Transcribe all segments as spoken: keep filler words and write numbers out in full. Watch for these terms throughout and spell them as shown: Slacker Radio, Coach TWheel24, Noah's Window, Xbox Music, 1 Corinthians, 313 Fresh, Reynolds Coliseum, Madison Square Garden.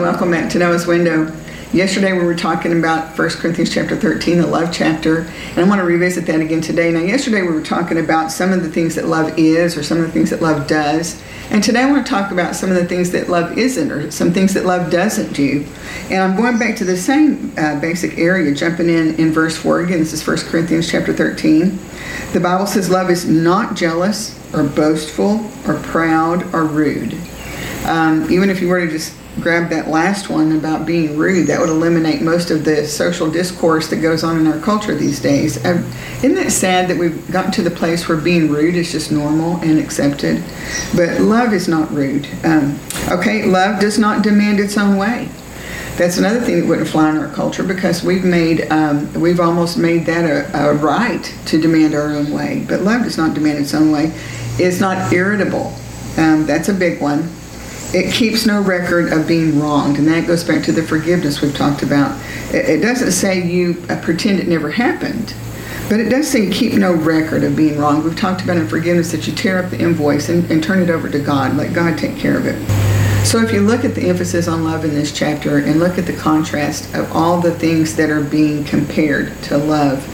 welcome back to Noah's Window. Yesterday we were talking about First Corinthians chapter thirteen, the love chapter, and I want to revisit that again today. Now, yesterday we were talking about some of the things that love is, or some of the things that love does, and today I want to talk about some of the things that love isn't, or some things that love doesn't do. And I'm going back to the same uh, basic area, jumping in in verse four again. This is First Corinthians chapter thirteen. The Bible says love is not jealous or boastful or proud or rude. Um, even if you were to just grab that last one about being rude, that would eliminate most of the social discourse that goes on in our culture these days. Um, isn't it sad that we've gotten to the place where being rude is just normal and accepted? But love is not rude. Um, okay, love does not demand its own way. That's another thing that wouldn't fly in our culture, because we've made, um, we've almost made that a, a right to demand our own way. But love does not demand its own way. It's not irritable. Um, that's a big one. It keeps no record of being wronged, and that goes back to the forgiveness we've talked about. It doesn't say you uh, pretend it never happened, but it does say keep no record of being wronged. We've talked about in forgiveness that you tear up the invoice and, and turn it over to God, let God take care of it. So if you look at the emphasis on love in this chapter and look at the contrast of all the things that are being compared to love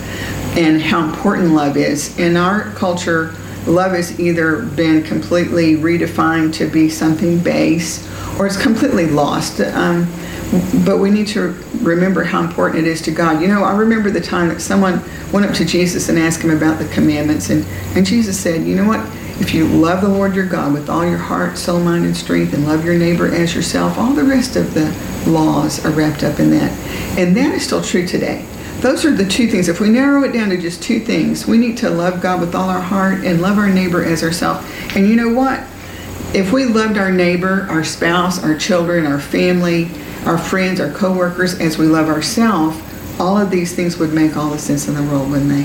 and how important love is, in our culture, love has either been completely redefined to be something base, or it's completely lost. Um, but we need to remember how important it is to God. You know, I remember the time that someone went up to Jesus and asked him about the commandments, and, and Jesus said, you know what, if you love the Lord your God with all your heart, soul, mind, and strength, and love your neighbor as yourself, all the rest of the laws are wrapped up in that. And that is still true today. Those are the two things. If we narrow it down to just two things, we need to love God with all our heart and love our neighbor as ourselves. And you know what? If we loved our neighbor, our spouse, our children, our family, our friends, our co-workers as we love ourselves, all of these things would make all the sense in the world, wouldn't they?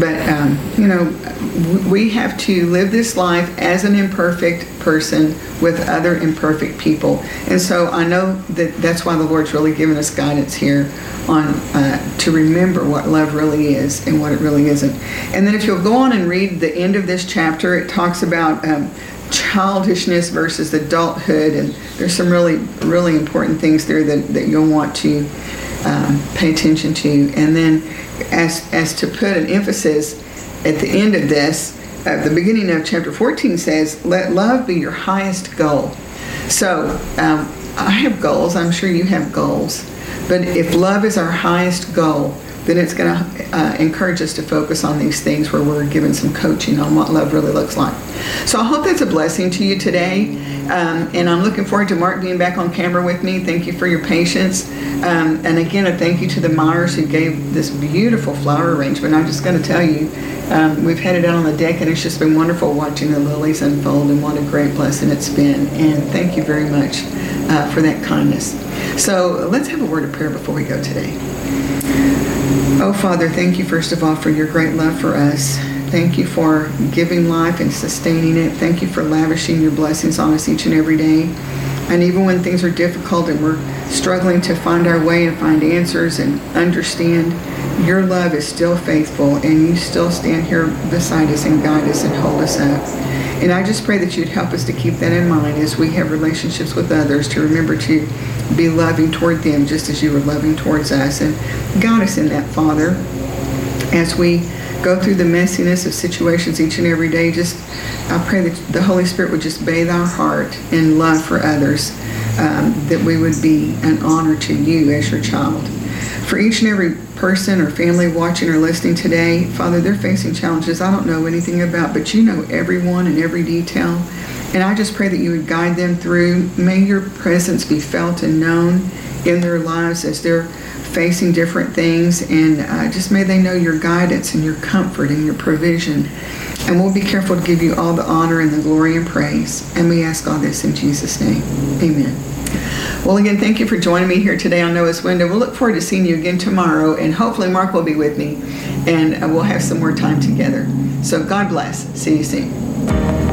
But, um, you know, we have to live this life as an imperfect person with other imperfect people. And so I know that that's why the Lord's really given us guidance here on uh, to remember what love really is and what it really isn't. And then if you'll go on and read the end of this chapter, it talks about um, childishness versus adulthood. And there's some really, really important things there that, that you'll want to Um, pay attention to. And then as as to put an emphasis at the end of this, at the beginning of chapter fourteen says, let love be your highest goal. So um, I have goals, I'm sure you have goals, but if love is our highest goal, then it's going to uh, encourage us to focus on these things where we're given some coaching on what love really looks like. So I hope that's a blessing to you today. Um, and I'm looking forward to Mark being back on camera with me. Thank you for your patience. Um, and again, a thank you to the Myers who gave this beautiful flower arrangement. I'm just going to tell you, um, we've had it out on the deck, and it's just been wonderful watching the lilies unfold, and what a great blessing it's been. And thank you very much uh, for that kindness. So let's have a word of prayer before we go today. Oh, Father, thank you, first of all, for your great love for us. Thank you for giving life and sustaining it. Thank you for lavishing your blessings on us each and every day. And even when things are difficult and we're struggling to find our way and find answers and understand, your love is still faithful, and you still stand here beside us and guide us and hold us up. And I just pray that you'd help us to keep that in mind as we have relationships with others, to remember to be loving toward them just as you were loving towards us. And guide us in that, Father, as we go through the messiness of situations each and every day. Just I pray that the Holy Spirit would just bathe our heart in love for others, um, that we would be an honor to you as your child. For each and every person or family watching or listening today, Father, they're facing challenges I don't know anything about, but you know everyone and every detail. And I just pray that you would guide them through. May your presence be felt and known in their lives as they're facing different things. And uh, just may they know your guidance and your comfort and your provision. And we'll be careful to give you all the honor and the glory and praise. And we ask all this in Jesus' name. Amen. Well, again, thank you for joining me here today on Noah's Window. We'll look forward to seeing you again tomorrow, and hopefully Mark will be with me, and we'll have some more time together. So God bless. See you soon.